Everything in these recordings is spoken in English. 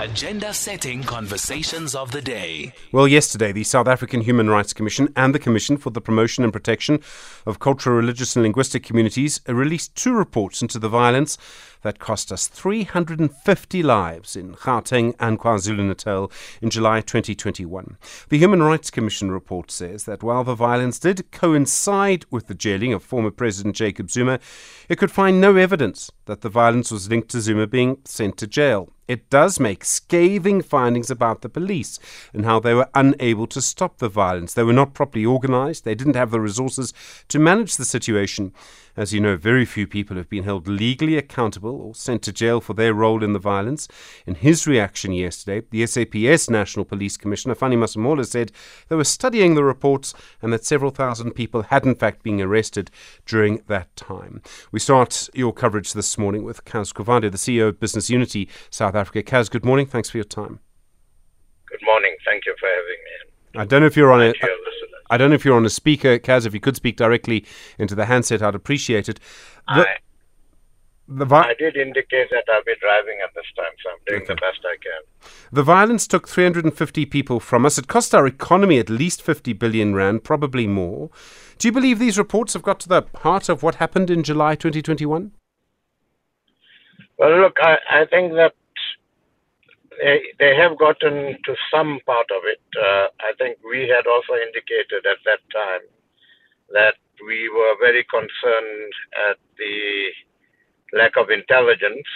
Agenda-setting conversations of the day. Well, yesterday, the South African Human Rights Commission and the Commission for the Promotion and Protection of Cultural, Religious and Linguistic Communities released two reports into the violence that cost us 350 lives in Gauteng and KwaZulu-Natal in July 2021. The Human Rights Commission report says that while the violence did coincide with the jailing of former President Jacob Zuma, it could find no evidence that the violence was linked to Zuma being sent to jail. It does make scathing findings about the police and how they were unable to stop the violence. They were not properly organised. They didn't have the resources to manage the situation. As you know, very few people have been held legally accountable or sent to jail for their role in the violence. In his reaction yesterday, the SAPS National Police Commissioner, Fannie Masemola, said they were studying the reports and that several thousand people had in fact been arrested during that time. We start your coverage this morning with Cas Coovadia, the CEO of Business Unity South Africa. Cas, good morning. Thanks for your time. Good morning. Thank you for having me. I don't know if you're on a speaker, Cas. If you could speak directly into the handset, I'd appreciate it. I did indicate that I'll be driving at this time, so I'm doing the best I can. The violence took 350 people from us. It cost our economy at least 50 billion rand, probably more. Do you believe these reports have got to the heart of what happened in July 2021? Well, look, I think that they have gotten to some part of it. I think we had also indicated at that time that we were very concerned at the lack of intelligence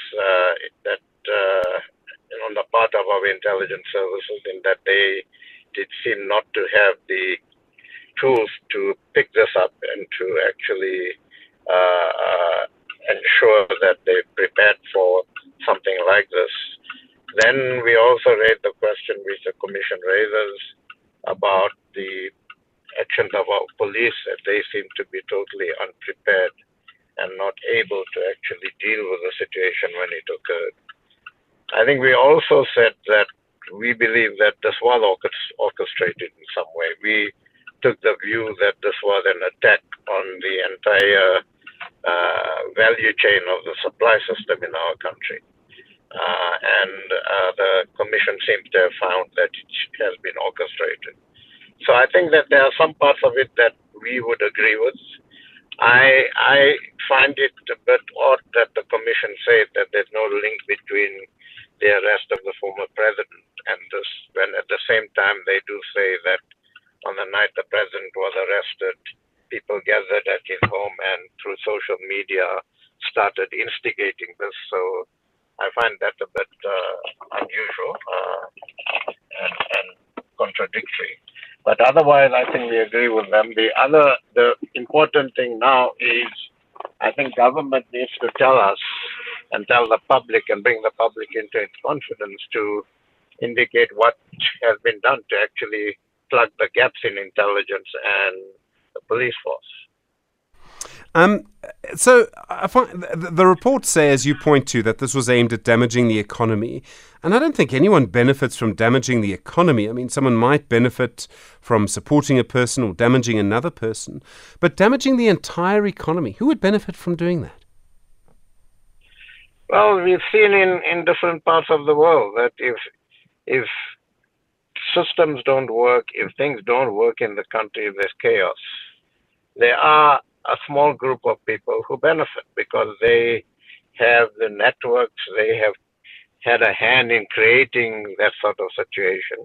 on the part of our intelligence services, in that they did seem not to have the tools to pick this up and to actually ensure that they prepared for something like this. Then we also raised the question which the Commission raises about the actions of our police, that they seem to be totally unprepared and not able to actually deal with the situation when it occurred. I think we also said that we believe that this was orchestrated in some way. We took the view that this was an attack on the entire value chain of the supply system in our country. The Commission seems to have found that it has been orchestrated. So I think that there are some parts of it that we would agree with. I find it a bit odd that the Commission said that there's no link between the arrest of the former president and this, when at the same time they do say that on the night the president was arrested, people gathered at his home and through social media started instigating this. So I find that a bit unusual and contradictory. But otherwise, I think we agree with them. The important thing now is, I think government needs to tell us and tell the public and bring the public into its confidence to indicate what has been done to actually plug the gaps in intelligence and the police force. So I find the report says, you point to, that this was aimed at damaging the economy. And I don't think anyone benefits from damaging the economy. I mean, someone might benefit from supporting a person or damaging another person. But damaging the entire economy, who would benefit from doing that? Well, we've seen in different parts of the world that if systems don't work, if things don't work in the country, there's chaos. There are a small group of people who benefit because they have the networks, they have had a hand in creating that sort of situation,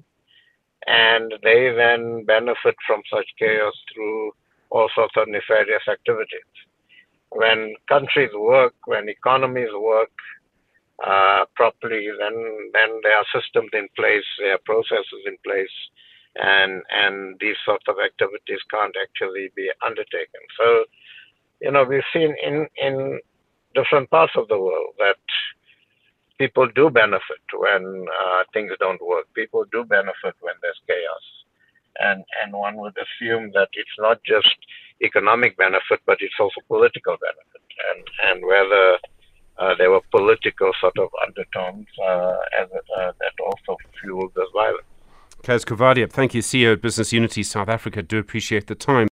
and they then benefit from such chaos through all sorts of nefarious activities. When countries work, when economies work properly, then there are systems in place, there are processes in place, and these sorts of activities can't actually be undertaken. So, you know, we've seen in different parts of the world that people do benefit when things don't work. People do benefit when there's chaos. And one would assume that it's not just economic benefit, but it's also political benefit. And whether there were political sort of undertones that also fueled this violence. Cas Coovadia, thank you, CEO of Business Unity South Africa. Do appreciate the time.